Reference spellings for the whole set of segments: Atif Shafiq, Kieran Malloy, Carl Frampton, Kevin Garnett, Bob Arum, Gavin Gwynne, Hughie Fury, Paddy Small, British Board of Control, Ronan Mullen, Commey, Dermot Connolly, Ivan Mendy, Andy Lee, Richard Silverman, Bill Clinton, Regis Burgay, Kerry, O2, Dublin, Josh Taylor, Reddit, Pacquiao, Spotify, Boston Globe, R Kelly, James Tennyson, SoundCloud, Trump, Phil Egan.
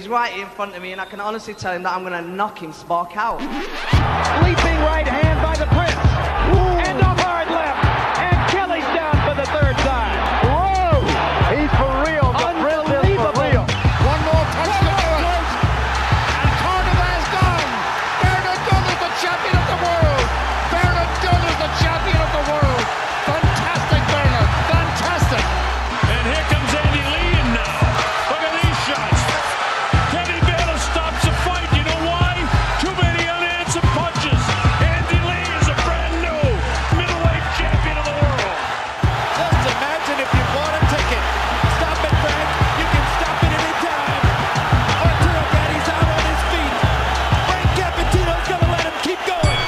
He's right here in front of me, and I can honestly tell him that I'm going to knock him spark out. Leaping right hand by the Prince. Ooh. And a hard left. And Kelly's down for the third time. Whoa! He's for real. The Prince is for real. One more punch to do it. And Carnival is done. Dermot Connolly is the champion of the world. Dermot Connolly is the champion of the world. Fantastic, Dermot. Fantastic. And here comes Andy Lee in now. Look at these shots. Kenny Baylor stops the fight. You know why? Too many unanswered punches. Andy Lee is a brand new middleweight champion of the world. Just imagine if you bought a ticket. Stop it, Brad. You can stop it any time. Arturo Bratti's out on his feet. Frank Capitino's going to let him keep going.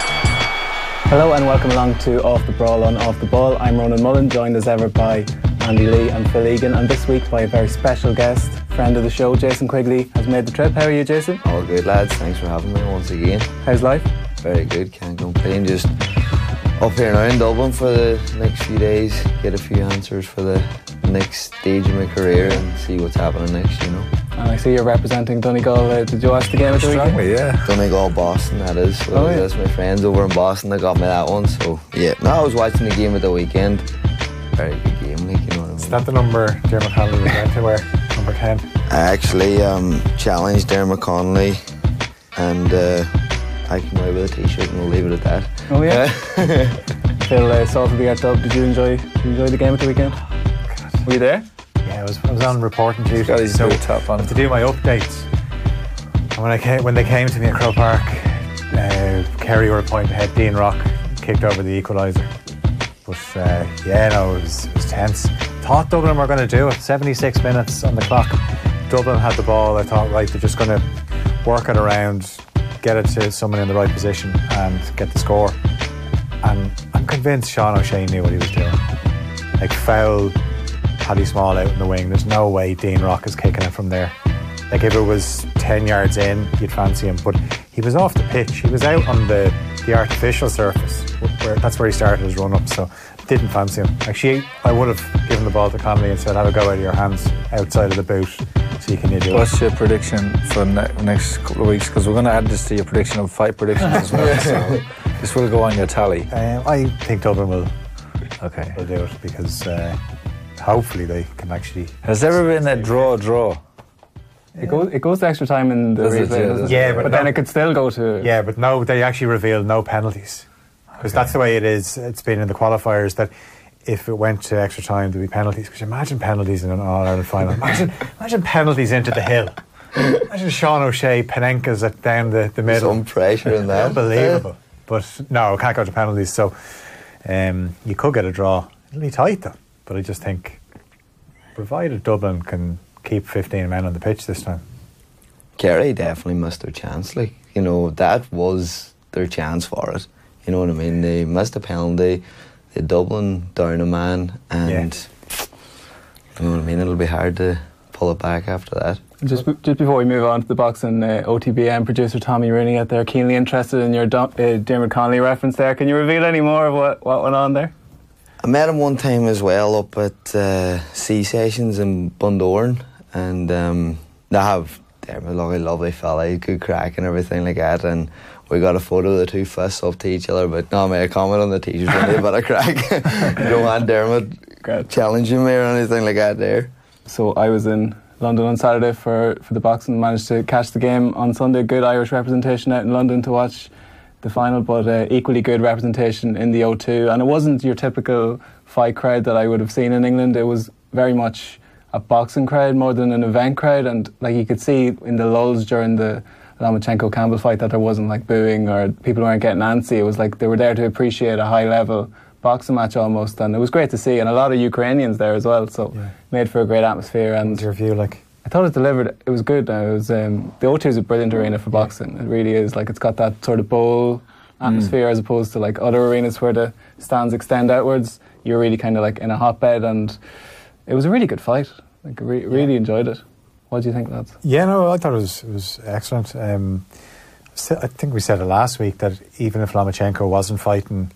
Hello and welcome along to Off the Brawl on Off the Ball. I'm Ronan Mullen, joined as ever by Andy Lee and Phil Egan, and this week by a very special guest, friend of the show, Jason Quigley, has made the trip. How are you, Jason? All good, lads. Thanks for having me once again. How's life? Very good. Can't complain. Just up here now in Dublin for the next few days, get a few answers for the next stage of my career and see what's happening next, you know. And I see you're representing Donegal. Did you watch the game at the weekend? Yeah. Donegal, Boston, that is. So oh, yeah. That's my friends over in Boston that got me that one. So, yeah. No, I was watching the game at the weekend. Very good game, like, you know what I mean? Is that the number Dermot Connolly was meant to wear? Number 10? I actually challenged Dermot Connolly and I came away with a t-shirt and we'll leave it at that. Oh yeah? Phil, sorted the dub. Did you enjoy the game at the weekend? God. Were you there? Yeah, I was on reporting duty. Got his so top on. I had to do my updates. And when they came to me at Crow Park, Kerry were a point ahead, Dean Rock kicked over the equaliser. But yeah, no, it was tense. Thought Dublin were going to do it. 76 minutes on the clock. Dublin had the ball. I thought, right, they're just going to work it around, get it to someone in the right position, and get the score. And I'm convinced Sean O'Shea knew what he was doing. Like, foul Paddy Small out in the wing. There's no way Dean Rock is kicking it from there. Like, if it was 10 yards in, you'd fancy him. But he was off the pitch. He was out on the artificial surface. That's where he started his run-up, so didn't fancy him. Actually, I would have given the ball to Connolly and said, have a go out of your hands outside of the boot, so you can do it. What's your prediction for next couple of weeks? Because we're going to add this to your prediction of fight predictions as well, so this will go on your tally. I think Dublin will do it, because hopefully they can actually... Has there ever been a draw? Yeah. It goes to extra time in the replay. Yeah, but then it could still go to... Yeah, but no, they actually revealed no penalties. Because that's the way it is. It's been in the qualifiers that if it went to extra time, there'd be penalties. Because imagine penalties in an All-Ireland final. Imagine penalties into the hill. Imagine Sean O'Shea penenkas at down the middle. Some pressure in that. Unbelievable. But no, it can't go to penalties. So you could get a draw. It'll be tight though. But I just think, provided Dublin can keep 15 men on the pitch this time. Kerry definitely missed their chance. Like, you know, that was their chance for it. You know what I mean? They missed a penalty. They Dublin down a man, and yeah. You know what I mean. It'll be hard to pull it back after that. Just before we move on to the boxing, OTBM producer Tommy Rooney out there keenly interested in your Dermot Connolly reference there. Can you reveal any more of what went on there? I met him one time as well up at C Sessions in Bundoran, and they have Dermot, lovely fella, good crack and everything like that, and. We got a photo of the two fists up to each other, but no, I made a comment on the t-shirt and about a crack. You don't want Dermot challenging me or anything like that there. So I was in London on Saturday for the boxing, managed to catch the game on Sunday. Good Irish representation out in London to watch the final, but equally good representation in the O2. And it wasn't your typical fight crowd that I would have seen in England. It was very much a boxing crowd more than an event crowd, and like you could see in the lulls during the Lomachenko Campbell fight that there wasn't like booing or people weren't getting antsy. It was like they were there to appreciate a high level boxing match almost, and it was great to see, and a lot of Ukrainians there as well, so yeah. Made for a great atmosphere. And your view, like I thought it delivered. It was good. It was the O2 is a brilliant arena for boxing. It really is. Like it's got that sort of bowl atmosphere as opposed to like other arenas where the stands extend outwards. You're really kind of like in a hotbed, and it was a really good fight. Like really enjoyed it. What do you think, lads? Yeah, no, I thought it was excellent. I think we said it last week that even if Lomachenko wasn't fighting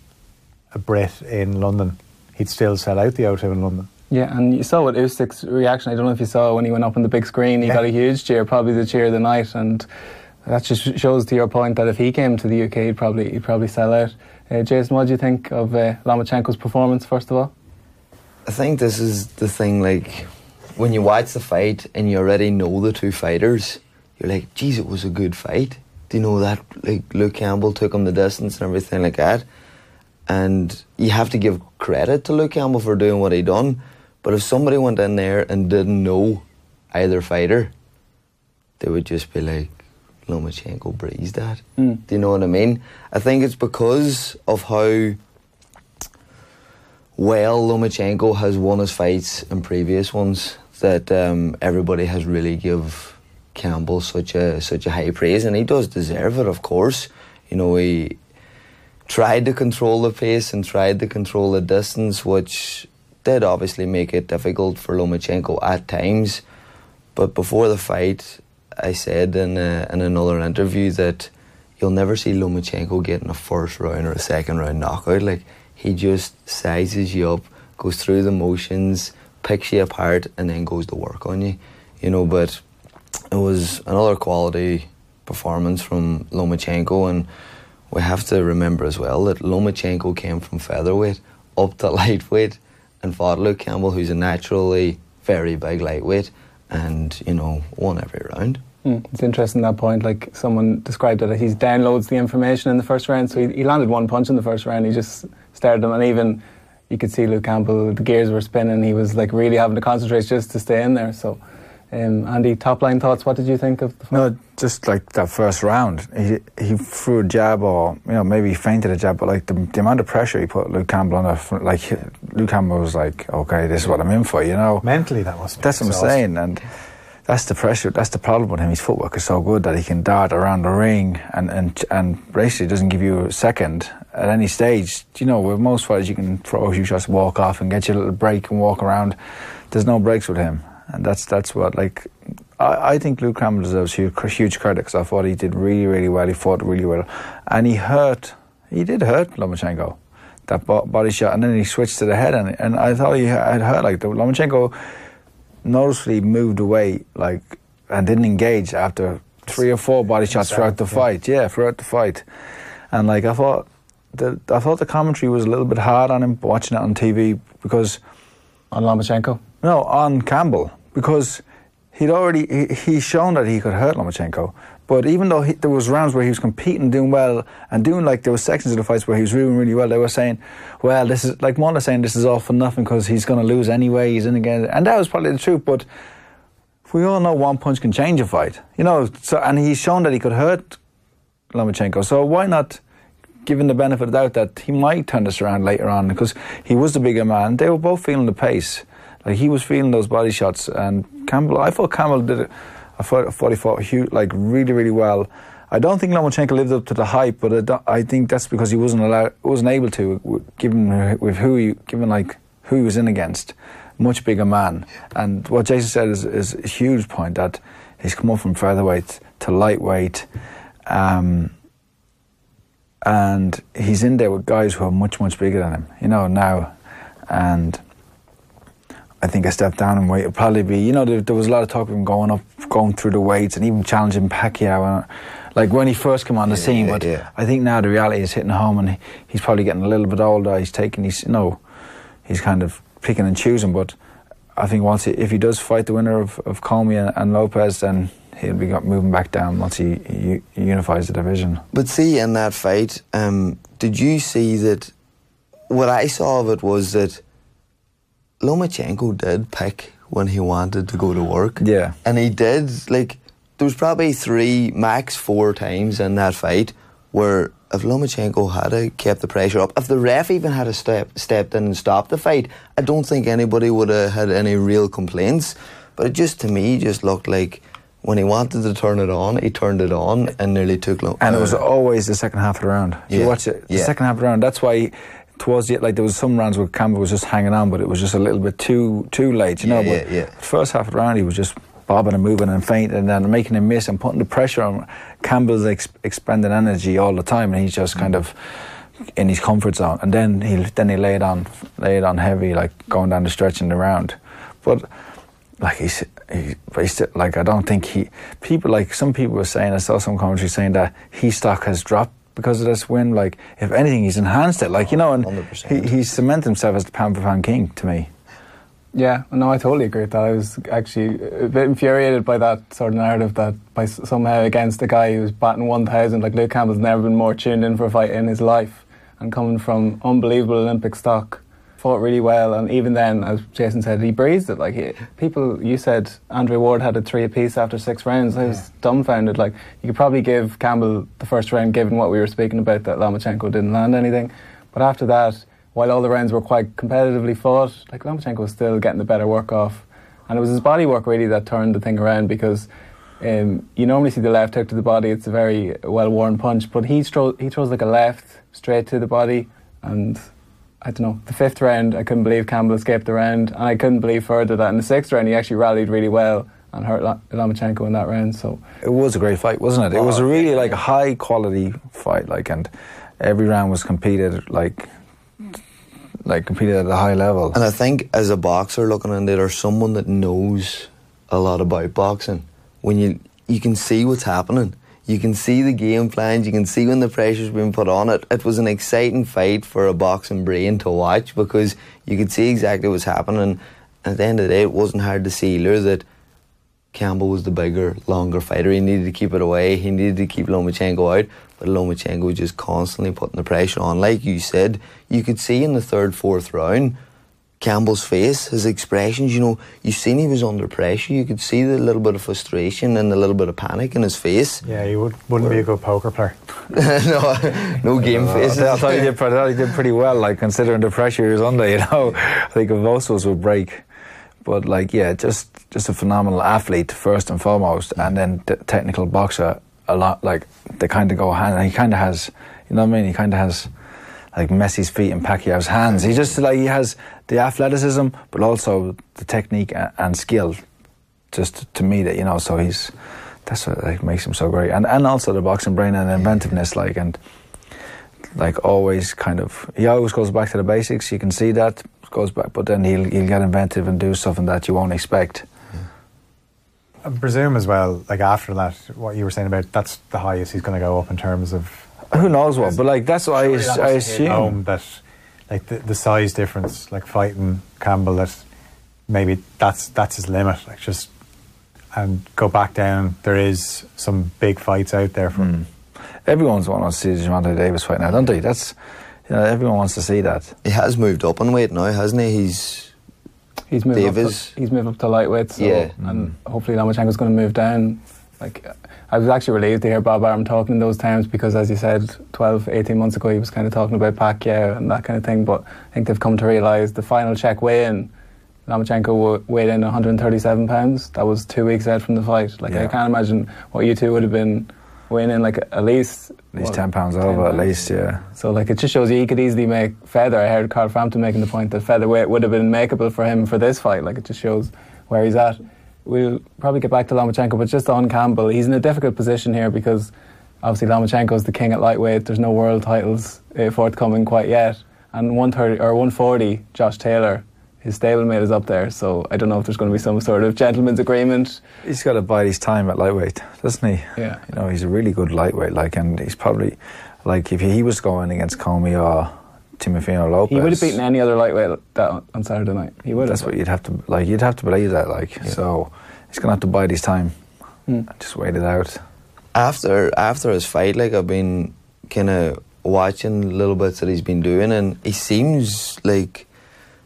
a Brit in London, he'd still sell out the O2 in London. Yeah, and you saw what Usyk's reaction, I don't know if you saw when he went up on the big screen, he got a huge cheer, probably the cheer of the night, and that just shows to your point that if he came to the UK, he'd probably sell out. Jason, what do you think of Lomachenko's performance, first of all? I think this is the thing, like, when you watch the fight and you already know the two fighters, you're like, geez, it was a good fight. Do you know that, like, Luke Campbell took him the distance and everything like that? And you have to give credit to Luke Campbell for doing what he done. But if somebody went in there and didn't know either fighter, they would just be like, Lomachenko breezed that. Do you know what I mean? I think it's because of how well Lomachenko has won his fights in previous ones that everybody has really give Campbell such a high praise, and he does deserve it, of course. You know, he tried to control the pace and tried to control the distance, which did obviously make it difficult for Lomachenko at times. But before the fight, I said in another interview that you'll never see Lomachenko getting a first round or a second round knockout. Like, he just sizes you up, goes through the motions, picks you apart, and then goes to work on you. You know, but it was another quality performance from Lomachenko, and we have to remember as well that Lomachenko came from featherweight up to lightweight and fought Luke Campbell, who's a naturally very big lightweight, and, you know, won every round. It's interesting that point, like someone described it, he downloads the information in the first round, so he landed one punch in the first round, he just stared at him, and even you could see Luke Campbell, the gears were spinning, he was like really having to concentrate just to stay in there. So Andy, top line thoughts, what did you think of the fight? No, just like that first round, he threw a jab, or, you know, maybe he feinted a jab, but like the amount of pressure he put Luke Campbell under, like, Luke Campbell was like, okay, this is what I'm in for, you know. Mentally, that was that's what I'm saying, and that's the pressure, that's the problem with him. His footwork is so good that he can dart around the ring and basically doesn't give you a second at any stage. You know, with most fighters, you can throw a few shots, walk off and get your little break and walk around. There's no breaks with him. And that's what, like, I think Luke Campbell deserves huge credit, because I thought he did really, really well. He fought really well. And he did hurt Lomachenko, that body shot. And then he switched to the head. And I thought he had hurt, like, Lomachenko noticeably moved away, like, and didn't engage after three or four body shots throughout the fight. Yeah, throughout the fight. And, like, I thought the commentary was a little bit hard on him, watching it on TV, because... On Lomachenko? No, on Campbell, because he'd shown that he could hurt Lomachenko. But even though there was rounds where he was competing, doing well, and doing, like, there were sections of the fights where he was doing really well, they were saying, well, this is, like, Mullen saying, this is all for nothing because he's going to lose anyway, he's in again. And that was probably the truth, but we all know one punch can change a fight. You know, so, and he's shown that he could hurt Lomachenko, so why not... given the benefit of the doubt that he might turn this around later on, because he was the bigger man. They were both feeling the pace. Like, he was feeling those body shots, and Campbell, I thought Campbell did it. I thought he fought Hugh, like, really, really well. I don't think Lomachenko lived up to the hype, but I think that's because he wasn't able to, given who he was in against. Much bigger man. And what Jason said is a huge point, that he's come up from featherweight to lightweight, and he's in there with guys who are much, much bigger than him, you know, now. And I think a step down in weight would probably be, you know, there was a lot of talk of him going through the weights and even challenging Pacquiao. And, like, when he first came on the scene, but I think now the reality is hitting home, and he's probably getting a little bit older. He's kind of picking and choosing. But I think if he does fight the winner of Commey and Lopez, then... he'll be moving back down once he unifies the division. But see, in that fight, did you see that? What I saw of it was that Lomachenko did pick when he wanted to go to work. Yeah. And he did, like, there was probably three, max four times in that fight where if Lomachenko had kept the pressure up, if the ref even had stepped in and stopped the fight, I don't think anybody would have had any real complaints. But it just, to me, just looked like when he wanted to turn it on, he turned it on and nearly took long. And it was always the second half of the round. Yeah. You watch it, the second half of the round. That's why towards the, like, there was some rounds where Campbell was just hanging on, but it was just a little bit too late, you know. But first half of the round, he was just bobbing and moving and feinting and then making him miss and putting the pressure on. Campbell's expending energy all the time, and he's just kind of in his comfort zone, and then he lay it on heavy, like going down the stretch in the round. But like I don't think some people were saying, I saw some commentary saying that his stock has dropped because of this win. Like if anything, he's enhanced it. Like, you know, and 100%. He's cemented himself as the pound for pound king to me. Yeah, no, I totally agree with that. I was actually a bit infuriated by that sort of narrative that by somehow against a guy who's batting 1,000, like Luke Campbell's never been more tuned in for a fight in his life, and coming from unbelievable Olympic stock, fought really well, and even then, as Jason said, he breezed it. Like you said Andre Ward had a 3 apiece after 6 rounds. I was dumbfounded. Like you could probably give Campbell the first round, given what we were speaking about, that Lomachenko didn't land anything, but after that, while all the rounds were quite competitively fought, like Lomachenko was still getting the better work off, and it was his body work really that turned the thing around, because you normally see the left hook to the body, it's a very well-worn punch, but he throws like a left straight to the body, and I don't know, the 5th round I couldn't believe Campbell escaped the round, and I couldn't believe further that in the 6th round he actually rallied really well and hurt Lomachenko in that round. So it was a great fight, wasn't it? It was a really like high quality fight, like, and every round was competed competed at a high level. And I think as a boxer looking in there, or someone that knows a lot about boxing, when you can see what's happening, you can see the game plans, you can see when the pressure's being put on it. It was an exciting fight for a boxing brain to watch, because you could see exactly what's happening, and at the end of the day it wasn't hard to see either that Campbell was the bigger, longer fighter. He needed to keep it away, he needed to keep Lomachenko out, but Lomachenko just constantly putting the pressure on. Like you said, you could see in the 3rd, 4th round Campbell's face, his expressions, you know, you've seen he was under pressure, you could see the little bit of frustration and a little bit of panic in his face. Yeah, he wouldn't be a good poker player. no game faces. I thought he did pretty well, like, considering the pressure he was under, you know. I think most of us would break. But like, yeah, just a phenomenal athlete first and foremost, and then technical boxer. A lot, like, they kind of go hand. He kind of has, you know what I mean? He kind of has like Messi's feet and Pacquiao's hands. He just like he has the athleticism, but also the technique and skill. Just to me, that, you know. So that's what like makes him so great, and also the boxing brain and inventiveness, like, and like always kind of he always goes back to the basics. You can see that. Goes back, but then he'll get inventive and do something that you won't expect. I presume as well, like after that, what you were saying about that's the highest he's going to go up in terms of who knows what, but like that's what I assume that like the size difference, like fighting Campbell, that maybe that's his limit, like just and go back down. There is some big fights out there for him. Everyone's wanting to see Gervonta Davis fight now, don't they? That's, you know, everyone wants to see that. He has moved up in weight now, hasn't he? He's moved Davis. He's moved up to lightweight, so yeah. And hopefully Lomachenko's going to move down. Like, I was actually relieved to hear Bob Arum talking in those terms, because as you said, 12, 18 months ago he was kind of talking about Pacquiao and that kind of thing, but I think they've come to realise the final check weigh-in, Lomachenko weighed in 137 pounds. That was 2 weeks out from the fight. Like, yeah. I can't imagine what you two would have been weighing in, like at least 10 pounds over, at least, yeah. So like it just shows you he could easily make feather. I heard Carl Frampton making the point that featherweight would have been makeable for him for this fight. Like, it just shows where he's at. We'll probably get back to Lomachenko, but just on Campbell, he's in a difficult position here, because obviously Lomachenko's the king at lightweight. There's no world titles forthcoming quite yet, and 130 or 140, Josh Taylor, his stablemate, is up there. So I don't know if there's going to be some sort of gentleman's agreement. He's got to bide his time at lightweight, doesn't he? Yeah. You know, he's a really good lightweight, like, and he's probably, like, if he was going against Commey or Timofino Lopez, he would have beaten any other lightweight that on Saturday night. He would. That's what you'd have to believe that, like. Yeah. So he's going to have to bide his time and just wait it out. After his fight, like, I've been kind of watching little bits that he's been doing, and he seems like,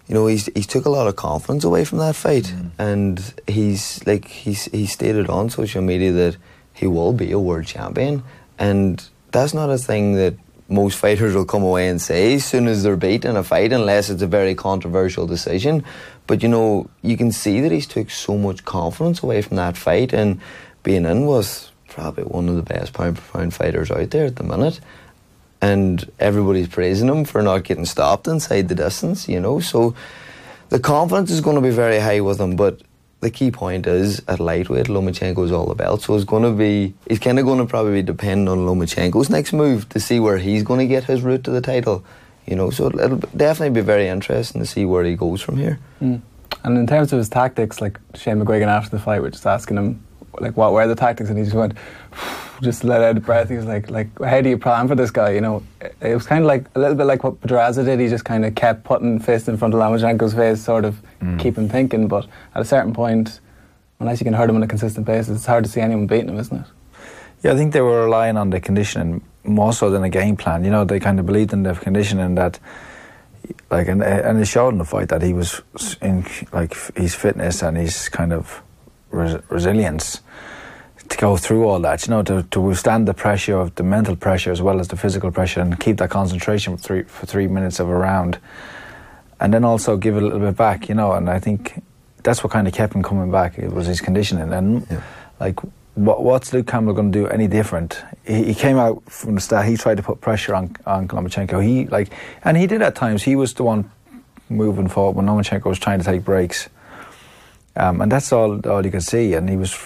you know, he's took a lot of confidence away from that fight, and he stated on social media that he will be a world champion, and that's not a thing that most fighters will come away and say as soon as they're beat in a fight, unless it's a very controversial decision. But, you know, you can see that he's took so much confidence away from that fight, and being in was probably one of the best pound-for-pound fighters out there at the minute. And everybody's praising him for not getting stopped inside the distance, you know. So the confidence is going to be very high with him, but the key point is, at lightweight, Lomachenko's all about. So it's kind of going to probably depend on Lomachenko's next move to see where he's going to get his route to the title. You know, so it'll definitely be very interesting to see where he goes from here. Mm. And in terms of his tactics, like Shane McGuigan after the fight, we're just asking him, like, what were the tactics? And he just went, just let out a breath. He was like, how do you plan for this guy? You know, it was kind of like a little bit like what Pedraza did. He just kind of kept putting fist in front of Lomachenko's face, sort of keep him thinking. But at a certain point, unless you can hurt him on a consistent basis, it's hard to see anyone beating him, isn't it? Yeah, I think they were relying on the conditioning more so than a game plan. You know, they kind of believed in their conditioning that, like, and it showed in the fight that he was in, like, his fitness and his kind of resilience to go through all that, you know, to withstand the pressure of the mental pressure as well as the physical pressure and keep that concentration for three minutes of a round, and then also give it a little bit back, you know. And I think that's what kind of kept him coming back. It was his conditioning. And like, what's Luke Campbell going to do any different? He came out from the start. He tried to put pressure on Lomachenko. And he did at times. He was the one moving forward when Lomachenko was trying to take breaks. And that's all you could see. And he was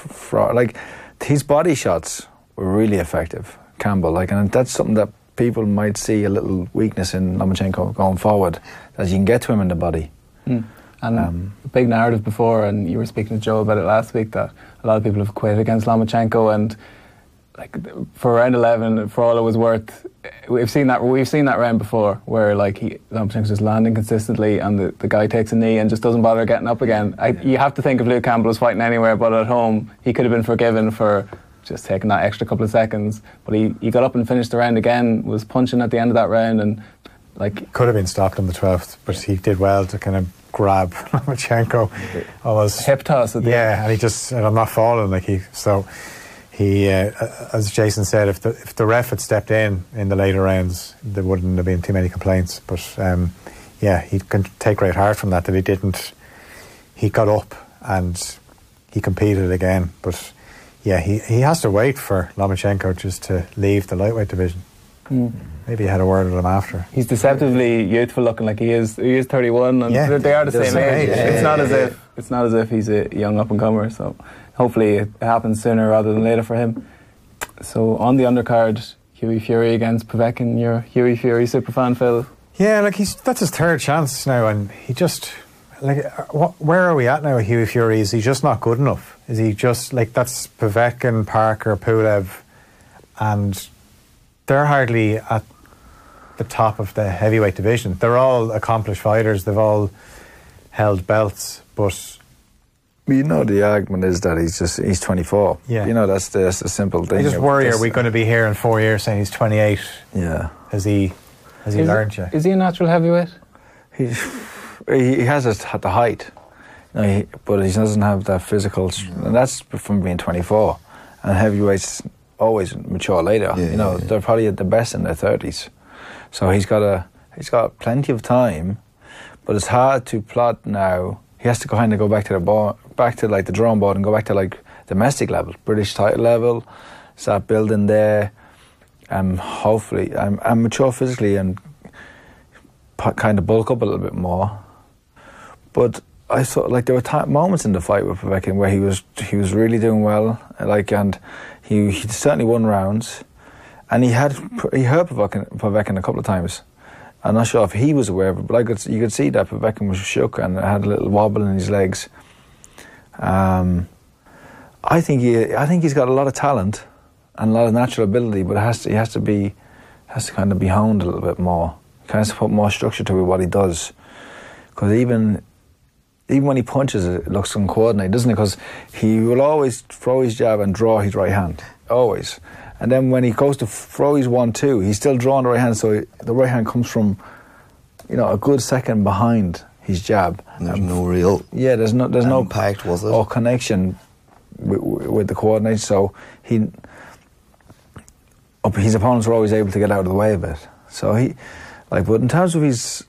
his body shots were really effective, Campbell. And that's something that people might see a little weakness in Lomachenko going forward, as you can get to him in the body. Mm. And a big narrative before, and you were speaking to Joe about it last week, that a lot of people have quit against Lomachenko, and like for round 11, for all it was worth, we've seen that round before, where like Lomachenko's just landing consistently, and the guy takes a knee and just doesn't bother getting up again. You have to think if Luke Campbell was fighting anywhere but at home, he could have been forgiven for just taking that extra couple of seconds. But he got up and finished the round again, was punching at the end of that round, and like could have been stopped on the 12th, but he did well to kind of grab Lomachenko, almost hip toss at the end. And he just said, "I'm not falling." He, as Jason said, if the ref had stepped in the later rounds, there wouldn't have been too many complaints. But he can take great heart from that he didn't. He got up and he competed again. But he has to wait for Lomachenko just to leave the lightweight division. Mm. Maybe he had a word with him after. He's deceptively youthful looking, like he is 31, and they are the same age. It's not as if he's a young up and comer. So hopefully it happens sooner rather than later for him. So on the undercard, Hughie Fury against Povetkin. You're Hughie Fury superfan, Phil. Yeah, that's his third chance now, and he just where are we at now with Hughie Fury? Is he just not good enough? Is he just that's Povetkin, Parker, Pulev, and they're hardly at the top of the heavyweight division. They're all accomplished fighters. They've all held belts, but you know, the argument is that he's 24. Yeah. You know, that's the simple thing. I just worry, are we going to be here in 4 years saying he's 28? Yeah. Has he learned yet? Is he a natural heavyweight? He has the height, you know, but he doesn't have that physical. And that's from being 24. And heavyweights always mature later. They're probably at the best in their 30s. So he's got plenty of time, but it's hard to plot now. He has to kind of go back to the drawing board and go back to domestic level, British title level, start building there, hopefully I'm mature physically and kind of bulk up a little bit more. But I thought there were moments in the fight with Povetkin where he was really doing well, and he certainly won rounds, and he hurt Povetkin a couple of times. I'm not sure if he was aware of it, but you could see that Povetkin was shook and had a little wobble in his legs. I think he's got a lot of talent and a lot of natural ability, but he has to kind of be honed a little bit more. He has to put more structure to what he does, because even when he punches, it looks uncoordinated, doesn't it? Because he will always throw his jab and draw his right hand, always. And then when he goes to throw his 1-2, he's still drawing the right hand, so the right hand comes from, a good second behind his jab. And there's no real... Yeah, there's no impact, was it? Or connection with the coordinates, so his opponents were always able to get out of the way of it. So but in terms of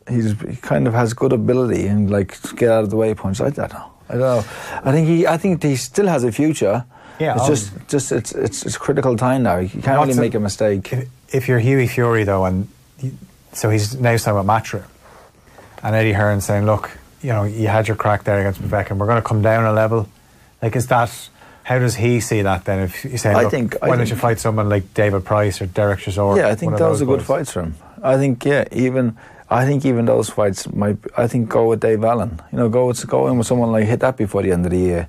he kind of has good ability and to get out of the way punch, I don't know. I think he still has a future. Yeah, it's it's critical time now. You can't really make a mistake. If you're Hughie Fury, though, so he's now signed with Matchroom, and Eddie Hearn saying, "Look, you know, you had your crack there against Povetkin. We're going to come down a level. Like, is that, how does he see that then? If you say, look, why don't you fight someone like David Price or Derek Chisora? Yeah, I think that was a good fight for him. I think, yeah, even those fights might. I think go with Dave Allen. You know, go in with someone like, hit that before the end of the year.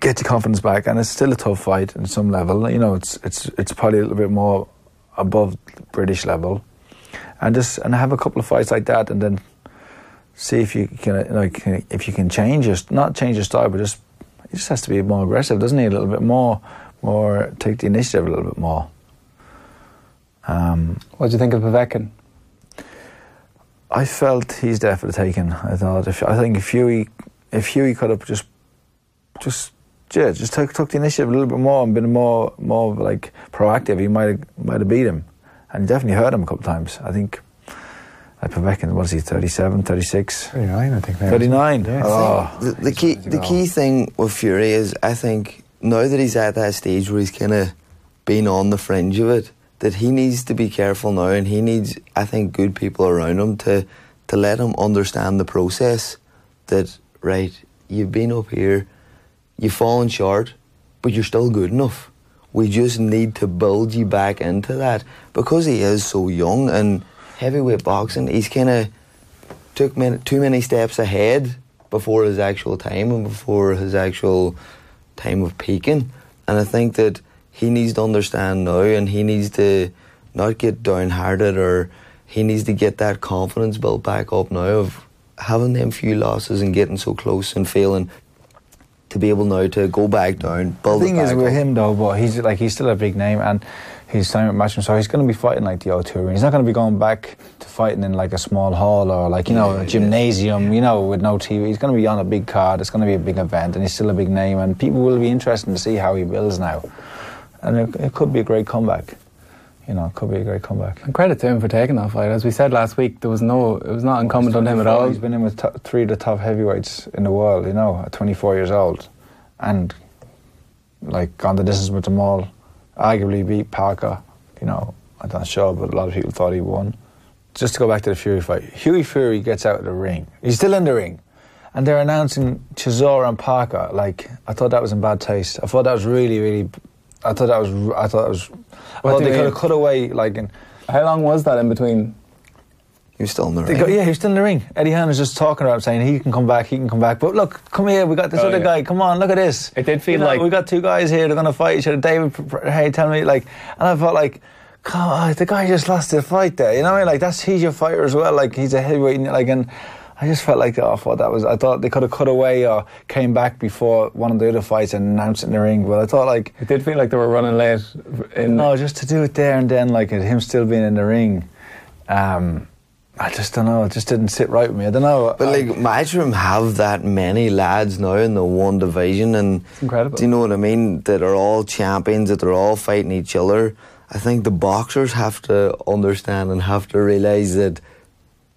Get your confidence back, and it's still a tough fight in some level. You know, it's probably a little bit more above British level, and just have a couple of fights like that, and then see if you can, if you can not change your style, but he just has to be more aggressive, doesn't he? A little bit more take the initiative a little bit more. What do you think of Povetkin? I felt he's there for the taking. I thought if Hughie could have just took the initiative a little bit more and been more like proactive, he might have beat him, and definitely hurt him a couple of times. I think, like, Povetkin, what is he, 37, 36? 39, I think. 39. Yes. Oh, the key thing with Fury is, I think, now that he's at that stage where he's kind of been on the fringe of it, that he needs to be careful now, and he needs, I think, good people around him to let him understand the process that, right, you've been up here, you've fallen short, but you're still good enough. We just need to build you back into that. Because he is so young in heavyweight boxing, he's kind of took too many steps ahead before his actual time and before his actual time of peaking. And I think that he needs to understand now, and he needs to not get downhearted, or he needs to get that confidence built back up now of having them few losses and getting so close and failing, to be able now to go back down, build it back up. The thing is with him though, but he's still a big name, and he's signed with Matchroom, so he's going to be fighting like the O2. He's not going to be going back to fighting in like a small hall or like, you know, a gymnasium, you know, with no TV. He's going to be on a big card. It's going to be a big event, and he's still a big name, and people will be interested to see how he builds now. And it could be a great comeback. You know, it could be a great comeback. And credit to him for taking that fight. As we said last week, it was not incumbent on him at all. He's been in with three of the top heavyweights in the world, you know, at 24 years old. And, like, gone the distance with them all. Arguably beat Parker, you know, I'm not sure, but a lot of people thought he won. Just to go back to the Fury fight, Hughie Fury gets out of the ring. He's still in the ring. And they're announcing Chisora and Parker. Like, I thought that was in bad taste. I thought that was really, really... I thought they could have cut away. Like, in, how long was that in between? He was still in the ring. He was still in the ring. Eddie Hearn was just talking about saying he can come back. But look, come here, we got this other guy. Come on, look at this. It did feel like we got two guys here. They're going to fight each other. David, hey, tell me, like, and I felt like, God, the guy just lost the fight there. You know what I mean? Like, he's your fighter as well. Like, he's a heavyweight. Like, and I just felt like, I thought they could have cut away or came back before one of the other fights and announced it in the ring. But I thought, like, it did feel like they were running late. No, just to do it there and then, like, him still being in the ring. I just don't know. It just didn't sit right with me. I don't know. But like, Matchroom have that many lads now in the one division, and it's incredible. Do you know what I mean? That are all champions. That they're all fighting each other. I think the boxers have to understand and have to realise that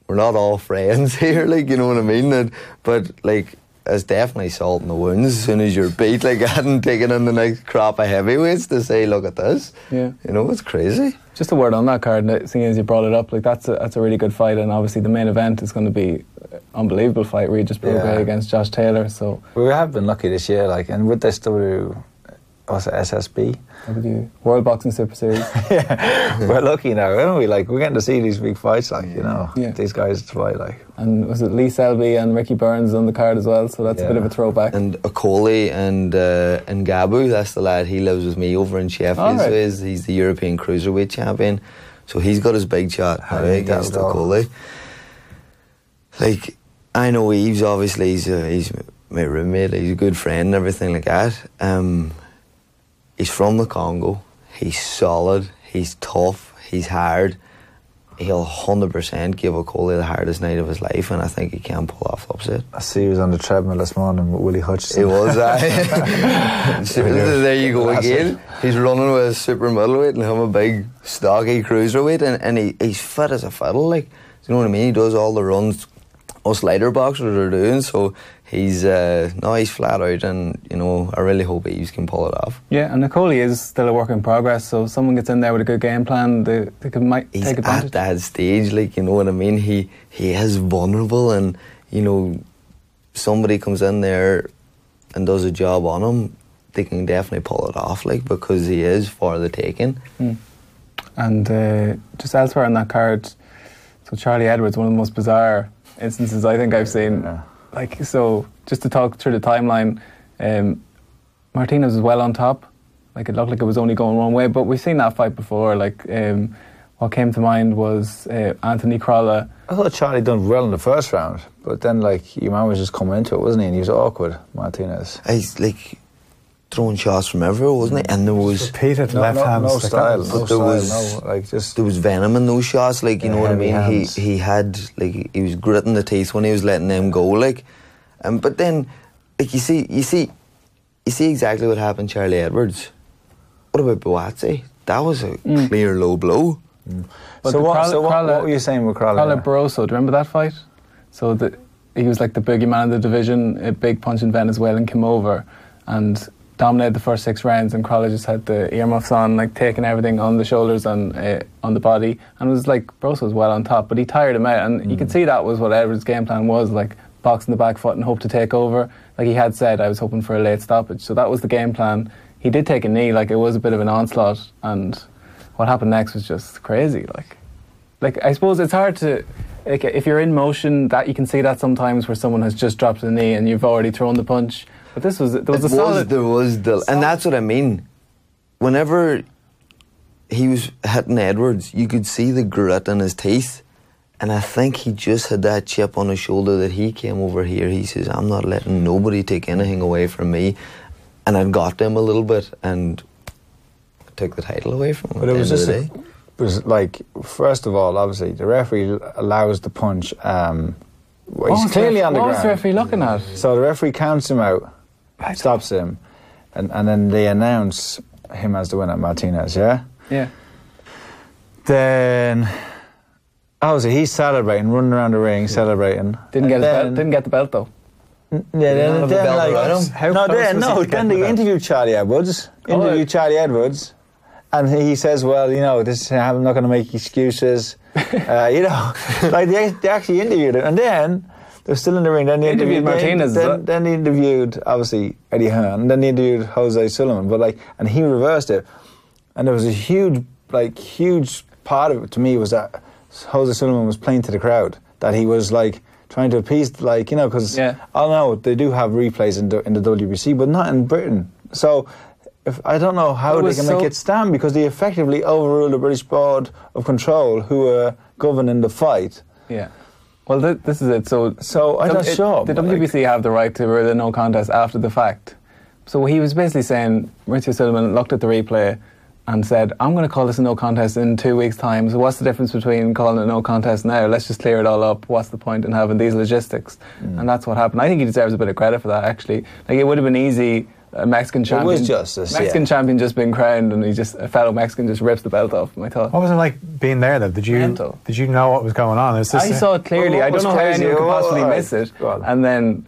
we're not all friends here, like, you know what I mean? But, like, it's definitely salt in the wounds as soon as you're beat. Like, I hadn't taken in the next crop of heavyweights to say, look at this. Yeah. You know, it's crazy. Just a word on that card, seeing as you brought it up, like, that's a really good fight, and obviously the main event is going to be an unbelievable fight, Regis Burgay against Josh Taylor, so... We have been lucky this year, like, and with this SSB? World Boxing Super Series. Yeah, we're lucky now, aren't we? Like, we're getting to see these big fights, like, you know, these guys fight, like. And was it Lee Selby and Ricky Burns on the card as well? So that's a bit of a throwback. And Okolie and Gabu, that's the lad. He lives with me over in Sheffield. Right. He's the European Cruiserweight champion, so he's got his big shot. How against Okolie. Like, I know Eve's obviously he's my roommate. He's a good friend and everything like that. He's from the Congo, he's solid, he's tough, he's hard. He'll 100% give Okolie the hardest night of his life, and I think he can pull off upset. I see he was on the treadmill this morning with Willie Hutchinson. He was, So there you go again. He's running with a super middleweight and him a big, stocky cruiserweight, and he's fit as a fiddle, like, do you know what I mean? He does all the runs us lighter boxers are doing. So he's flat out, and you know, I really hope he can pull it off. Yeah, and Okolie is still a work in progress, so if someone gets in there with a good game plan, they might take advantage. He's at that stage, like, you know what I mean? He is vulnerable, and you know, somebody comes in there and does a job on him, they can definitely pull it off, like, because he is for the taking. Mm. And just elsewhere on that card, so Charlie Edwards, one of the most bizarre instances I think I've seen. Yeah. Like, so just to talk through the timeline, Martinez was well on top. Like, it looked like it was only going one way, but we've seen that fight before. Like, what came to mind was Anthony Crawley. I thought Charlie done well in the first round, but then, like, your man was just coming into it, wasn't he? And he was awkward, Martinez. He's like throwing shots from everywhere, wasn't it? And there was repeated left hands. No style, there was venom in those shots, like, you know what I mean? He had, like, he was gritting the teeth when he was letting them go, like. But then, like, you see exactly what happened to Charlie Edwards. What about Boazzi? That was a clear low blow. Mm. So what were you saying with Crawley? Crawley Barroso, do you remember that fight? So he was like the boogeyman of the division. A big punch in Venezuelan came over and dominated the first 6 rounds, and Crawley just had the earmuffs on, like, taking everything on the shoulders and on the body, and it was like Barroso was well on top, but he tired him out, and you could see that was what Edwards' game plan was, like, box in the back foot and hope to take over. Like he had said, I was hoping for a late stoppage, so that was the game plan. He did take a knee, like, it was a bit of an onslaught, and what happened next was just crazy. Like I suppose it's hard to, like, if you're in motion, that you can see that sometimes where someone has just dropped a knee and you've already thrown the punch. But this was, there was a solid. And that's what I mean. Whenever he was hitting Edwards, you could see the grit in his teeth. And I think he just had that chip on his shoulder that he came over here. He says, I'm not letting nobody take anything away from me. And I've got them a little bit and took the title away from him. But it was just, it was like, first of all, obviously, the referee allows the punch. He's clearly on the ground. What was the referee looking at? So the referee counts him out. Stops him, and then they announce him as the winner, Martinez, yeah? Yeah. Then, obviously, he's celebrating, running around the ring, celebrating. Didn't get the belt, though. Then they interviewed Charlie Edwards, and he says, well, you know, this, I'm not going to make excuses. You know, like, they actually interviewed him, and then they're still in the ring. Then they interviewed Martinez. Then they interviewed, obviously, Eddie Hearn. And then they interviewed Jose Suleiman. But, like, and he reversed it. And there was a huge part of it to me was that Jose Suleiman was playing to the crowd. That he was, like, trying to appease, like, you know, because I don't know, they do have replays in the WBC, but not in Britain. So I don't know how they can make it stand, because they effectively overruled the British Board of Control, who were governing the fight. Yeah. Well, this is it. So I'm not sure. The WBC have the right to rule a no contest after the fact. So he was basically saying, Richard Silverman looked at the replay and said, I'm going to call this a no contest in 2 weeks' time. So what's the difference between calling it a no contest now? Let's just clear it all up. What's the point in having these logistics? Mm. And that's what happened. I think he deserves a bit of credit for that, actually. Like, it would have been easy. A Mexican champion. It was justice. Mexican champion just been crowned, and a fellow Mexican just rips the belt off. And I thought, what was it like being there? Though, did you know what was going on? I saw it clearly. I don't know how anyone could possibly miss it. And then,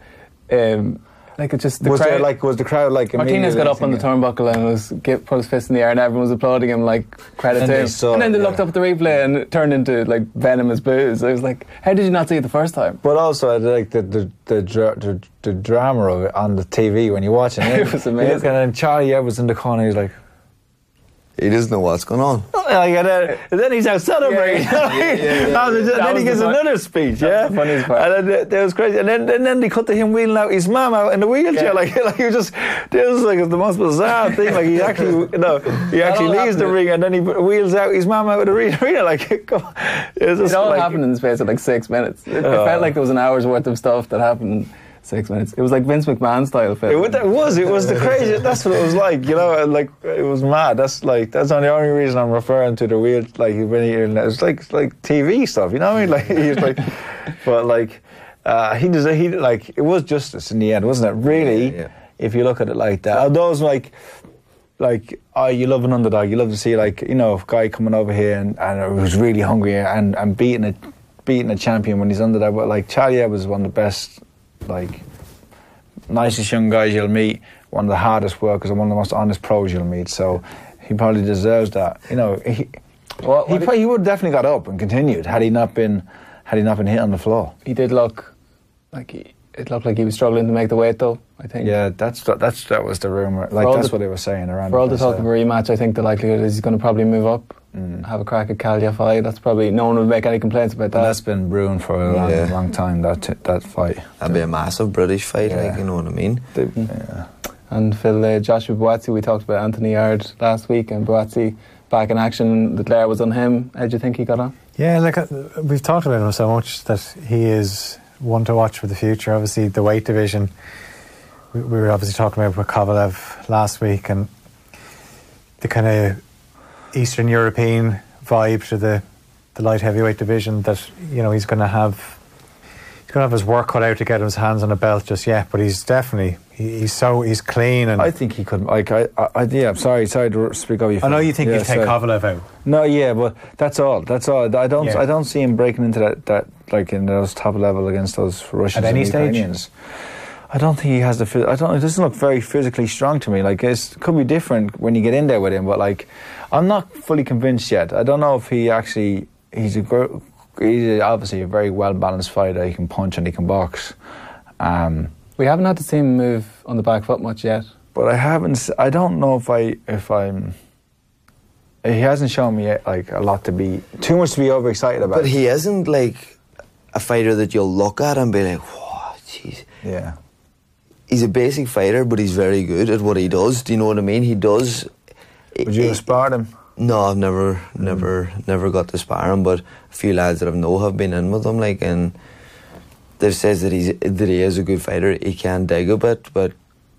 like, it just was the crowd like Martinez got up on the turnbuckle and put his fist in the air, and everyone was applauding him, like, credit to him. And then they looked up at the replay and it turned into, like, venomous boos. I was like, how did you not see it the first time? But also, like, the drama of it on the TV when you're watching it, it was amazing. And then Charlie Edwards in the corner, he's like, he doesn't know what's going on. And then he's out celebrating. Then he gives another speech. Yeah, the funniest part. And then that was crazy. And then they cut to him wheeling out his mum out in the wheelchair. Yeah. Like he was just, this was like the most bizarre thing. Like he actually, he leaves the ring and then he wheels out his mum out of the arena. Like it all happened in the space of like 6 minutes. It felt like there was an hour's worth of stuff that happened. 6 minutes. It was like Vince McMahon style film. It was the craziest. That's what it was like, you know. Like, it was mad. That's not the only reason I'm referring to the weird, like, when it's like TV stuff, you know what I mean? Like he was like, but like he like, it was justice in the end, wasn't it? Really, yeah. If you look at it like that. Although it was like you love an underdog. You love to see, like, you know, a guy coming over here and was really hungry and beating it. beating a champion when he's under that. But like Charlie Edwards was one of the best, like nicest young guys you'll meet, one of the hardest workers, and one of the most honest pros you'll meet. So he probably deserves that. You know, he would have definitely got up and continued had he not been hit on the floor. He did look like it looked like he was struggling to make the weight, though, I think. Yeah, that was the rumour. Like, that's what they were saying around. For all the talk of a rematch, I think the likelihood is he's going to probably move up and have a crack at Calya fight. That's probably, no one will make any complaints about that. And that's been brewing for a long time, that fight. That'd be a massive British fight, like, you know what I mean? And Phil, Joshua Boazzi, we talked about Anthony Yard last week, and Boazzi back in action. The glare was on him. How do you think he got on? Yeah, like, we've talked about him so much that he is one to watch for the future. Obviously, the weight division, we were obviously talking about Kovalev last week, and the kind of Eastern European vibe to the light heavyweight division, that, you know, he's going to have his work cut out to get his hands on a belt just yet. But he's definitely he's clean, and I think he could. Like, I'm sorry to speak over you. I know you think he'll take Kovalev out. No, yeah, but that's all. I don't see him breaking into that like in those top level against those Russians and Ukrainians. I don't think he has the. I don't. It doesn't look very physically strong to me. Like, it could be different when you get in there with him. But like, I'm not fully convinced yet. I don't know if he actually. He's obviously a very well balanced fighter. He can punch and he can box. We haven't had to see him move on the back foot much yet. But I haven't. I don't know if I'm. He hasn't shown me yet, like, a lot to be too much to be overexcited about. But he isn't like a fighter that you'll look at and be like, "Whoa, jeez." Yeah. He's a basic fighter, but he's very good at what he does. Do you know what I mean? He does. Would you have sparred him? No, I've never got to spar him. But a few lads that I know have been in with him, like, and they've said that he is a good fighter. He can dig a bit, but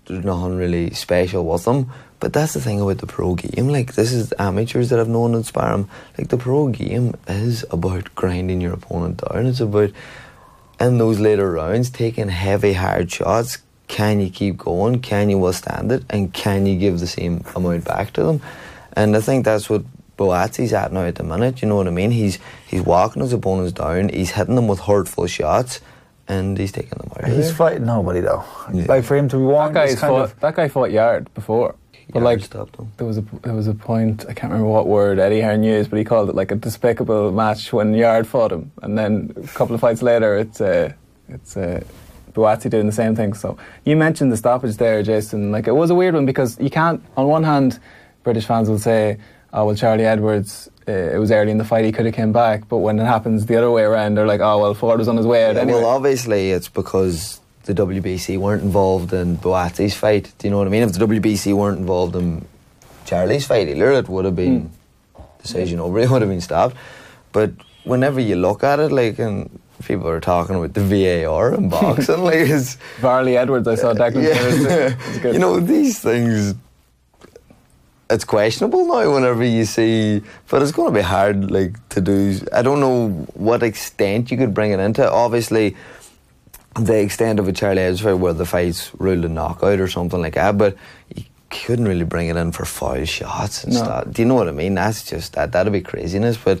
there's nothing really special with him. But that's the thing about the pro game. Like, this is amateurs that I've known and spar him. Like, the pro game is about grinding your opponent down. It's about, in those later rounds, taking heavy, hard shots. Can you keep going? Can you withstand it? And can you give the same amount back to them? And I think that's what Boazzi's at now at the minute, you know what I mean? He's walking his opponents down, he's hitting them with hurtful shots, and he's taking them out. He's fighting nobody, though. Yeah. Like, for him to be one, that guy fought Yard before. But like, there was a point, I can't remember what word Eddie Hearn used, but he called it like a despicable match when Yard fought him. And then a couple of fights later, it's Boazzi doing the same thing. So you mentioned the stoppage there, Jason. Like, it was a weird one, because you can't, on one hand, British fans will say, "Oh well, Charlie Edwards, it was early in the fight, he could have came back." But when it happens the other way around, they're like, "Oh well, Ford was on his way out anyway." Well, obviously it's because the WBC weren't involved in Boazzi's fight. Do you know what I mean? If the WBC weren't involved in Charlie's fight, it would have been decision over. It would have been stopped. But whenever you look at it, like, and people are talking about the VAR and boxing, like, it's Varley Edwards. I saw Declan. Yeah. You know, these things. It's questionable now whenever you see, but it's going to be hard, like, to do. I don't know what extent you could bring it into. Obviously, the extent of a Charlie Edwards fight where the fight's ruled a knockout or something like that, but you couldn't really bring it in for foul shots and stuff. Do you know what I mean? That's just that'd be craziness. But,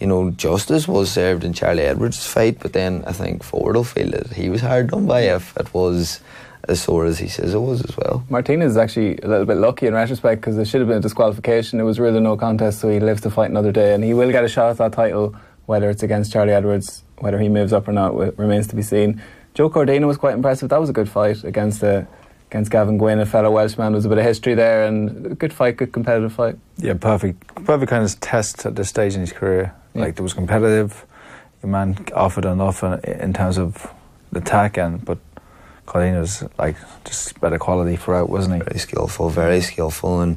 you know, justice was served in Charlie Edwards' fight, but then I think Ford will feel that he was hard done by if it was as sore as he says it was as well. Martinez is actually a little bit lucky in retrospect, because there should have been a disqualification. It was really no contest, so he lives to fight another day, and he will get a shot at that title. Whether it's against Charlie Edwards, whether he moves up or not, remains to be seen. Joe Cordina was quite impressive. That was a good fight against Gavin Gwynne, a fellow Welshman. There was a bit of history there, and a good fight, good competitive fight. Yeah, perfect kind of test at this stage in his career. Yeah. Like, there was competitive. Your man offered enough in terms of the attack, but Cordina was, like, just better quality throughout, wasn't he? Very skillful, and,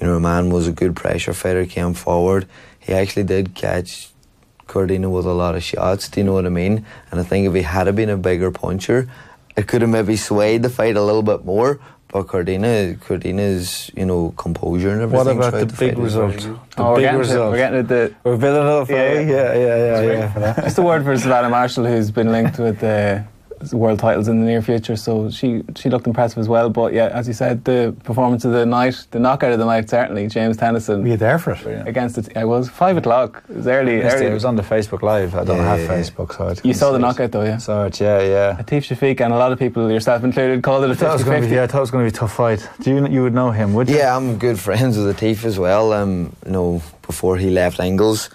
you know, man was a good pressure fighter, came forward. He actually did catch Cordina with a lot of shots, do you know what I mean? And I think if he had been a bigger puncher, it could have maybe swayed the fight a little bit more, but Cordina's, you know, composure and everything. What about the big result? We're getting at the... We're building it up, yeah, yeah, yeah. Just a word for Savannah Marshall, who's been linked with... world titles in the near future, so she looked impressive as well. But yeah, as you said, the performance of the night, the knockout of the night, certainly James Tennyson. Were you there for it? Yeah. Against it, I was 5 o'clock. It was early. It was on the Facebook Live. I don't have Facebook, so you saw the knockout though, yeah? Saw it, yeah. Atif Shafiq, and a lot of people, yourself included, called it a 50-50. Yeah, I thought it was going to be a tough fight. You would know him, would you? Yeah, I'm good friends with Atif as well. Before he left Ingles,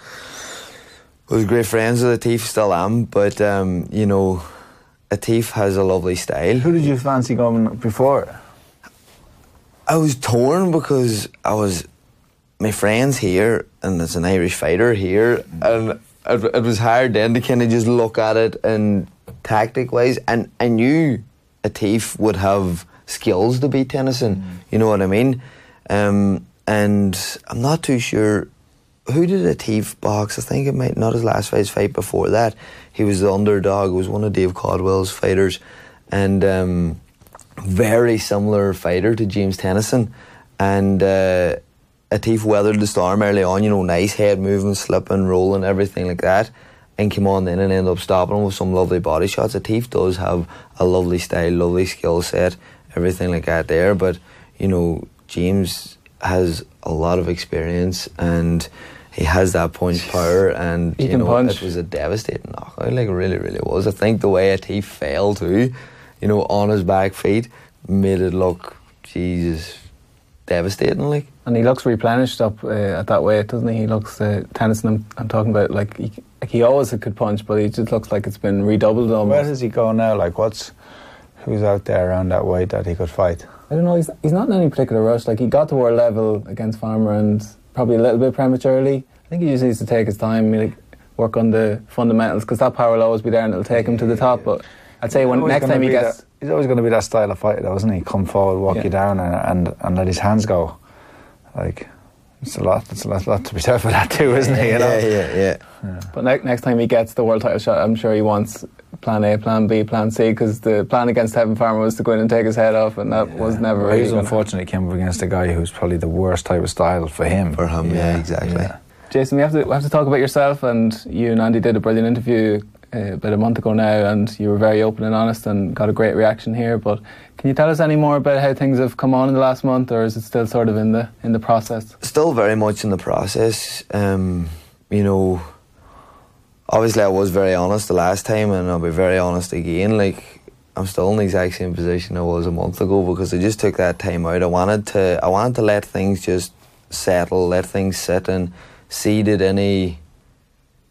I was great friends with Atif, still am, but Atif has a lovely style. Who did you fancy going before? I was torn because my friend's here and there's an Irish fighter here, and it was hard then to kind of just look at it and tactic wise, and I knew Atif would have skills to beat Tennyson, you know what I mean? And I'm not too sure. Who did Atif box? I think it might not his last fight before that. He was the underdog, was one of Dave Caldwell's fighters, and very similar fighter to James Tennyson. And Atif weathered the storm early on, nice head movement, slipping, rolling, everything like that, and came on in and ended up stopping him with some lovely body shots. Atif does have a lovely style, lovely skill set, everything like that there, but James has a lot of experience and he has that punch power, and it was a devastating knockout, it really, really was. I think the way Atif fell too, on his back feet, made it look, Jesus, devastating . And he looks replenished up at that weight, doesn't he? He looks, Tennyson I'm talking about, he always could punch, but he just looks like it's been redoubled almost. Where does he go now? Who's out there around that weight that he could fight? I don't know, he's not in any particular rush. He got to world level against Farmer, and probably a little bit prematurely. I think he just needs to take his time, work on the fundamentals, because that power will always be there and it'll take him to the top. But I'd say next time he gets... He's always going to be that style of fighter though, isn't he? Come forward, walk you down and let his hands go. It's a lot to be said for that too, isn't he? Yeah. But next time he gets the world title shot, I'm sure he wants plan A, plan B, plan C, because the plan against Heaven Farmer was to go in and take his head off, and that was never really. He was unfortunately came up against a guy who's probably the worst type of style for him. Yeah, exactly. Yeah. Jason, we have to talk about yourself, and you and Andy did a brilliant interview about a month ago now, and you were very open and honest and got a great reaction here, but can you tell us any more about how things have come on in the last month, or is it still sort of in the process? Still very much in the process. Obviously I was very honest the last time, and I'll be very honest again. I'm still in the exact same position I was a month ago, because I just took that time out. I wanted to let things just settle, let things sit, and see did any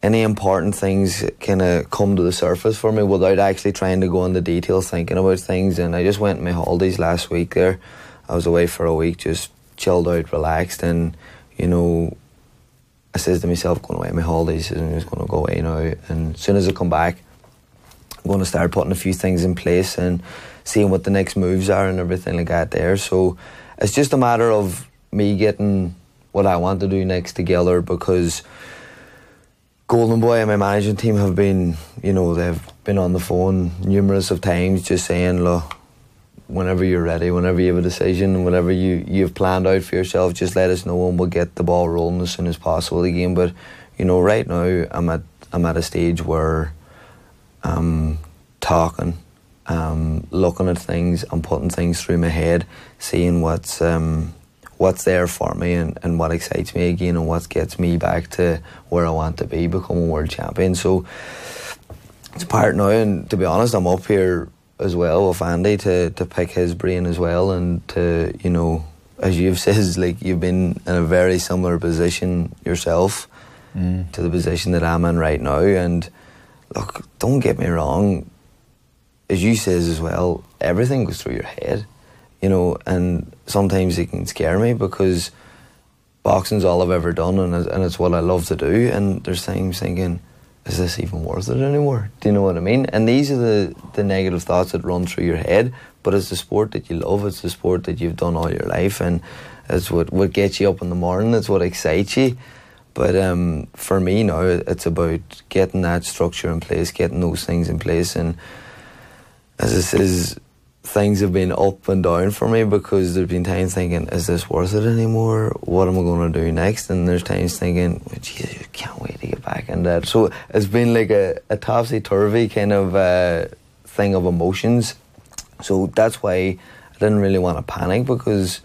important things kind of come to the surface for me without actually trying to go into detail thinking about things. And I just went on my holidays last week there. I was away for a week, just chilled out, relaxed, and I says to myself, going away on my holidays, I'm just going to go away now, and as soon as I come back I'm going to start putting a few things in place and seeing what the next moves are and everything like that there. So it's just a matter of me getting what I want to do next together, because Golden Boy and my management team have been, they've been on the phone numerous of times just saying, look, whenever you're ready, whenever you have a decision, whenever you've planned out for yourself, just let us know and we'll get the ball rolling as soon as possible again. But, right now I'm at a stage where I'm talking, looking at things, I'm putting things through my head, seeing what's there for me and what excites me again and what gets me back to where I want to be, becoming world champion. So it's part now, and to be honest, I'm up here as well with Andy to pick his brain as well, and to, as you've said, you've been in a very similar position yourself to the position that I'm in right now. And look, don't get me wrong, as you says as well, everything goes through your head. And sometimes it can scare me, because boxing's all I've ever done, and it's what I love to do. And there's times thinking, is this even worth it anymore? Do you know what I mean? And these are the negative thoughts that run through your head. But it's the sport that you love. It's the sport that you've done all your life, and it's what gets you up in the morning. It's what excites you. But for me now, it's about getting that structure in place, getting those things in place. And as this is, things have been up and down for me, because there's been times thinking, is this worth it anymore? What am I going to do next? And there's times thinking, Jesus, I can't wait to get back in that. So it's been like a topsy-turvy kind of thing of emotions. So that's why I didn't really want to panic, because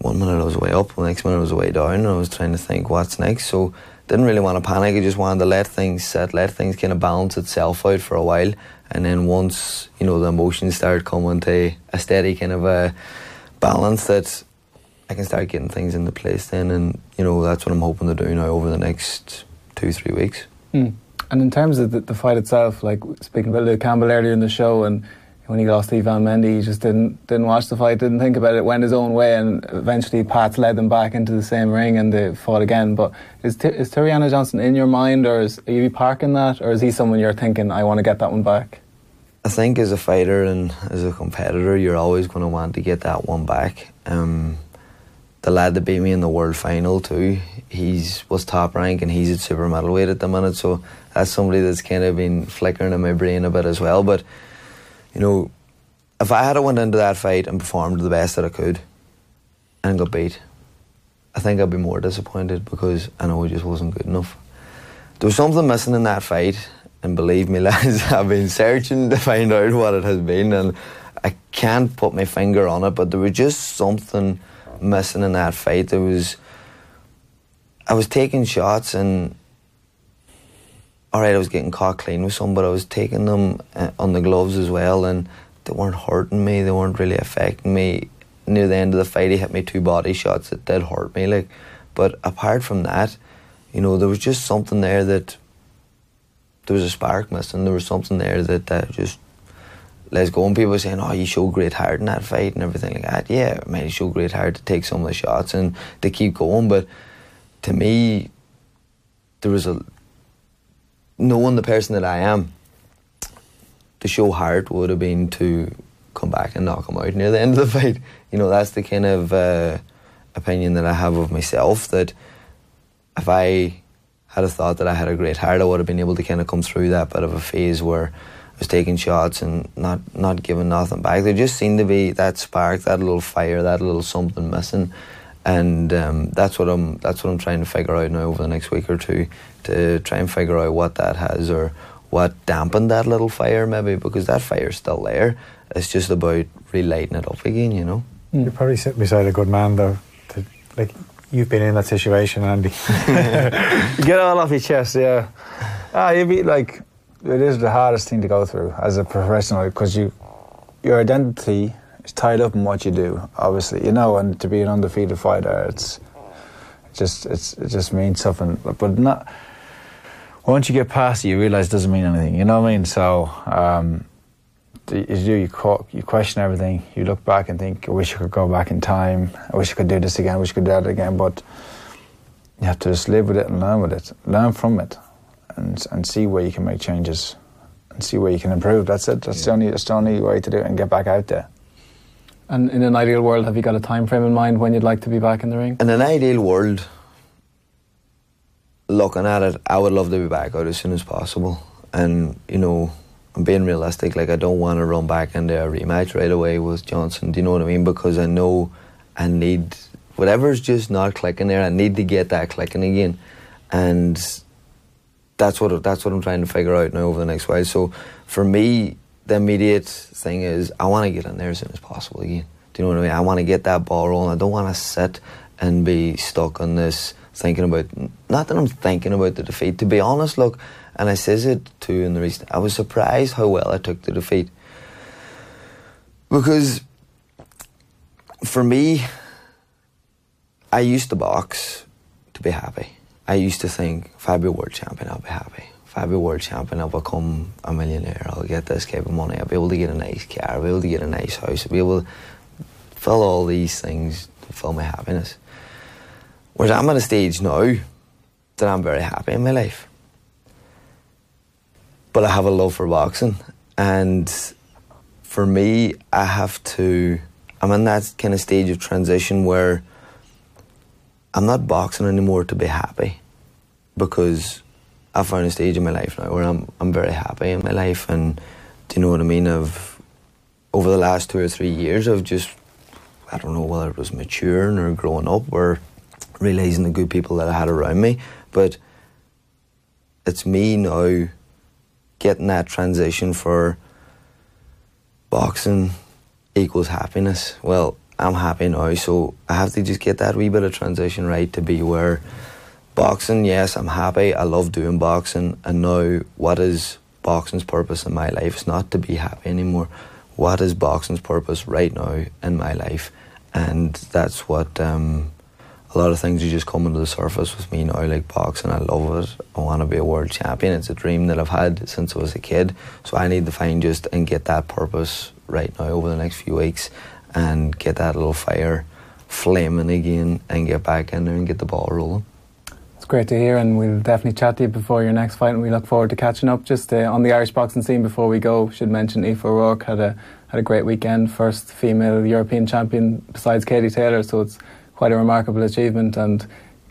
one minute I was way up, the next minute I was way down, and I was trying to think what's next. So didn't really want to panic. I just wanted to let things sit, let things kind of balance itself out for a while. And then once, you know, the emotions start coming to a steady kind of a balance, that I can start getting things into place then. And, you know, that's what I'm hoping to do now over the next 2-3 weeks. Mm. And in terms of the fight itself, like speaking about Luke Campbell earlier in the show, and when he lost to Ivan Mendy, he just didn't watch the fight, didn't think about it, went his own way, and eventually Pats led them back into the same ring and they fought again. But is Tiriana Johnson in your mind, or are you parking that, or is he someone you're thinking, I want to get that one back? I think as a fighter and as a competitor, you're always going to want to get that one back. The lad that beat me in the world final too, was top rank and he's at super middleweight at the minute, so that's somebody that's kind of been flickering in my brain a bit as well. But you know, if I had went into that fight and performed the best that I could and got beat, I think I'd be more disappointed, because I know it just wasn't good enough. There was something missing in that fight, and believe me lads, I've been searching to find out what it has been, and I can't put my finger on it, but there was just something missing in that fight. I was taking shots, and alright, I was getting caught clean with some, but I was taking them on the gloves as well, and they weren't hurting me, they weren't really affecting me. Near the end of the fight, he hit me 2 body shots that did hurt me, like. But apart from that, you know, there was just something there that, there was a spark missing, there was something there that just lets go. And people were saying, oh, you showed great heart in that fight and everything like that. Yeah, man, you showed great heart to take some of the shots and to keep going, but to me, there was knowing the person that I am, to show heart would have been to come back and knock him out near the end of the fight. You know, that's the kind of opinion that I have of myself, that if I had a thought that I had a great heart, I would have been able to kind of come through that bit of a phase where I was taking shots and not giving nothing back. There just seemed to be that spark, that little fire, that little something missing. And that's what I'm trying to figure out now over the next week or two, to try and figure out what that has, or what dampened that little fire maybe, because that fire's still there. It's just about relighting it up again, you know. You're probably sitting beside a good man though. Like you've been in that situation, Andy. Get all off your chest, yeah. You'd be like, it is the hardest thing to go through as a professional, because your identity, it's tied up in what you do, obviously, you know. And to be an undefeated fighter, it just means something. But not once you get past it, you realise it doesn't mean anything. You know what I mean? So you question everything. You look back and think, I wish I could go back in time. I wish I could do this again. I wish I could do that again. But you have to just live with it and learn with it, learn from it, and see where you can make changes and see where you can improve. That's it. That's the only way to do it, and get back out there. And in an ideal world, have you got a time frame in mind when you'd like to be back in the ring? In an ideal world, looking at it, I would love to be back out as soon as possible. And, you know, I'm being realistic. Like, I don't want to run back into a rematch right away with Johnson. Do you know what I mean? Because I know I need, whatever's just not clicking there, I need to get that clicking again. And that's what I'm trying to figure out now over the next while. So for me, the immediate thing is I want to get in there as soon as possible again. Do you know what I mean? I want to get that ball rolling. I don't want to sit and be stuck on this thinking about, not that I'm thinking about the defeat. To be honest, look, and I says it too in the recent, I was surprised how well I took the defeat. Because for me, I used to box to be happy. I used to think, if I be world champion, I'll be happy. I'll be world champion, I'll become a millionaire, I'll get this type of money, I'll be able to get a nice car, I'll be able to get a nice house, I'll be able to fill all these things to fill my happiness. Whereas I'm at a stage now that I'm very happy in my life. But I have a love for boxing, and for me, I'm in that kind of stage of transition where I'm not boxing anymore to be happy, because I found a stage in my life now where I'm very happy in my life. And do you know what I mean? Over the last 2 or 3 years, I've just, I don't know whether it was maturing or growing up or realising the good people that I had around me, but it's me now getting that transition for boxing equals happiness. Well, I'm happy now, so I have to just get that wee bit of transition right to be where boxing, yes, I'm happy. I love doing boxing. And now, what is boxing's purpose in my life? It's not to be happy anymore. What is boxing's purpose right now in my life? And that's what a lot of things are just coming to the surface with me now, like boxing. I love it. I want to be a world champion. It's a dream that I've had since I was a kid. So I need to find just and get that purpose right now over the next few weeks and get that little fire flaming again and get back in there and get the ball rolling. It's great to hear, and we'll definitely chat to you before your next fight, and we look forward to catching up. Just on the Irish boxing scene before we go, should mention Aoife O'Rourke had a great weekend, first female European champion besides Katie Taylor, so it's quite a remarkable achievement. And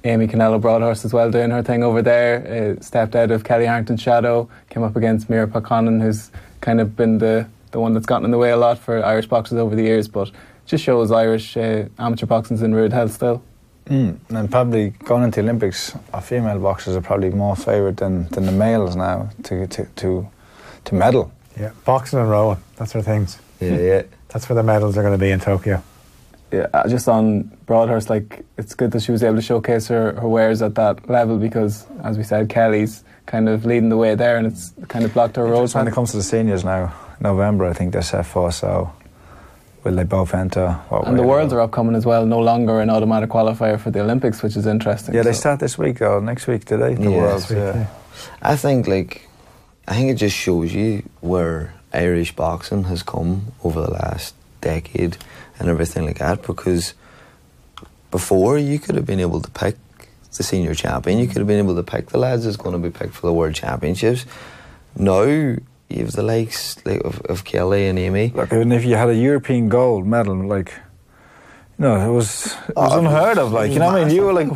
Amy Canelo Broadhurst as well, doing her thing over there, stepped out of Kelly Harrington's shadow, came up against Mira Pakkonen, who's kind of been the one that's gotten in the way a lot for Irish boxers over the years, but just shows Irish amateur boxing's in rude health still. And probably going into the Olympics, our female boxers are probably more favoured than the males now to medal. Yeah, boxing and rowing, that's their things. Yeah. That's where the medals are going to be in Tokyo. Yeah, just on Broadhurst, like, it's good that she was able to showcase her wares at that level because, as we said, Kelly's kind of leading the way there, and it's kind of blocked her road. When it comes to the seniors now, November, I think they're set for, so... Will they both enter? And the Worlds are upcoming as well, no longer an automatic qualifier for the Olympics, which is interesting. Yeah, so. They start this week or next week, do they? The Worlds, yeah. I think it just shows you where Irish boxing has come over the last decade and everything like that, because before you could have been able to pick the senior champion, you could have been able to pick the lads that's going to be picked for the World Championships. Now... You have the likes of Kelly and Amy. Look, even if you had a European gold medal, like, you know, it was unheard of. Like, you know what I mean? You were like,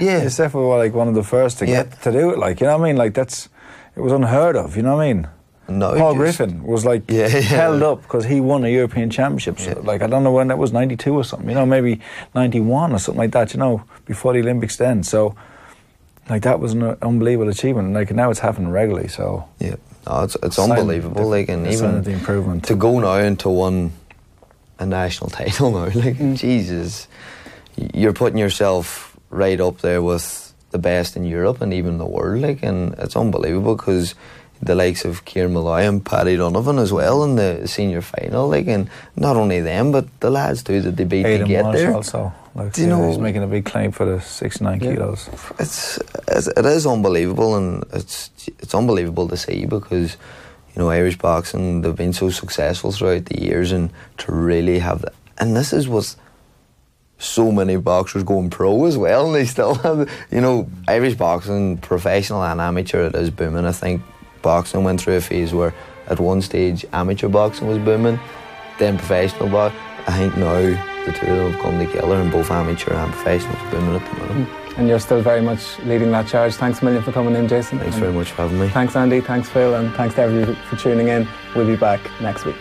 yeah, Steph were like one of the first to get to do it. Like, you know what I mean? Like it was unheard of. You know what I mean? No, Paul Griffin was like held up because he won a European championship. So, like, I don't know when that was, 92 or something. You know, maybe 91 or something like that. You know, before the Olympics then. So, like, that was an unbelievable achievement. Like, now it's happening regularly. So yeah. No, it's unbelievable. Like, and even the improvement to go now and to win a national title now, like Jesus, you're putting yourself right up there with the best in Europe and even the world. Like, and it's unbelievable because the likes of Kieran Malloy and Paddy Donovan as well in the senior final. Like, and not only them, but the lads too that they beat to get there. Also, like, do you know, he's making a big claim for the 69 kilos. It is unbelievable, and it's unbelievable to see because, you know, Irish boxing, they've been so successful throughout the years, and to really have that. And this is what's so many boxers going pro as well, and they still have, you know, Irish boxing, professional and amateur, it is booming. I think boxing went through a phase where at one stage amateur boxing was booming, then professional boxing. I think now the two of them have come together, and both amateur and professionals are booming at the moment. And you're still very much leading that charge. Thanks a million for coming in, Jason. Thanks very much for having me. Thanks, Andy. Thanks, Phil. And thanks to everyone for tuning in. We'll be back next week.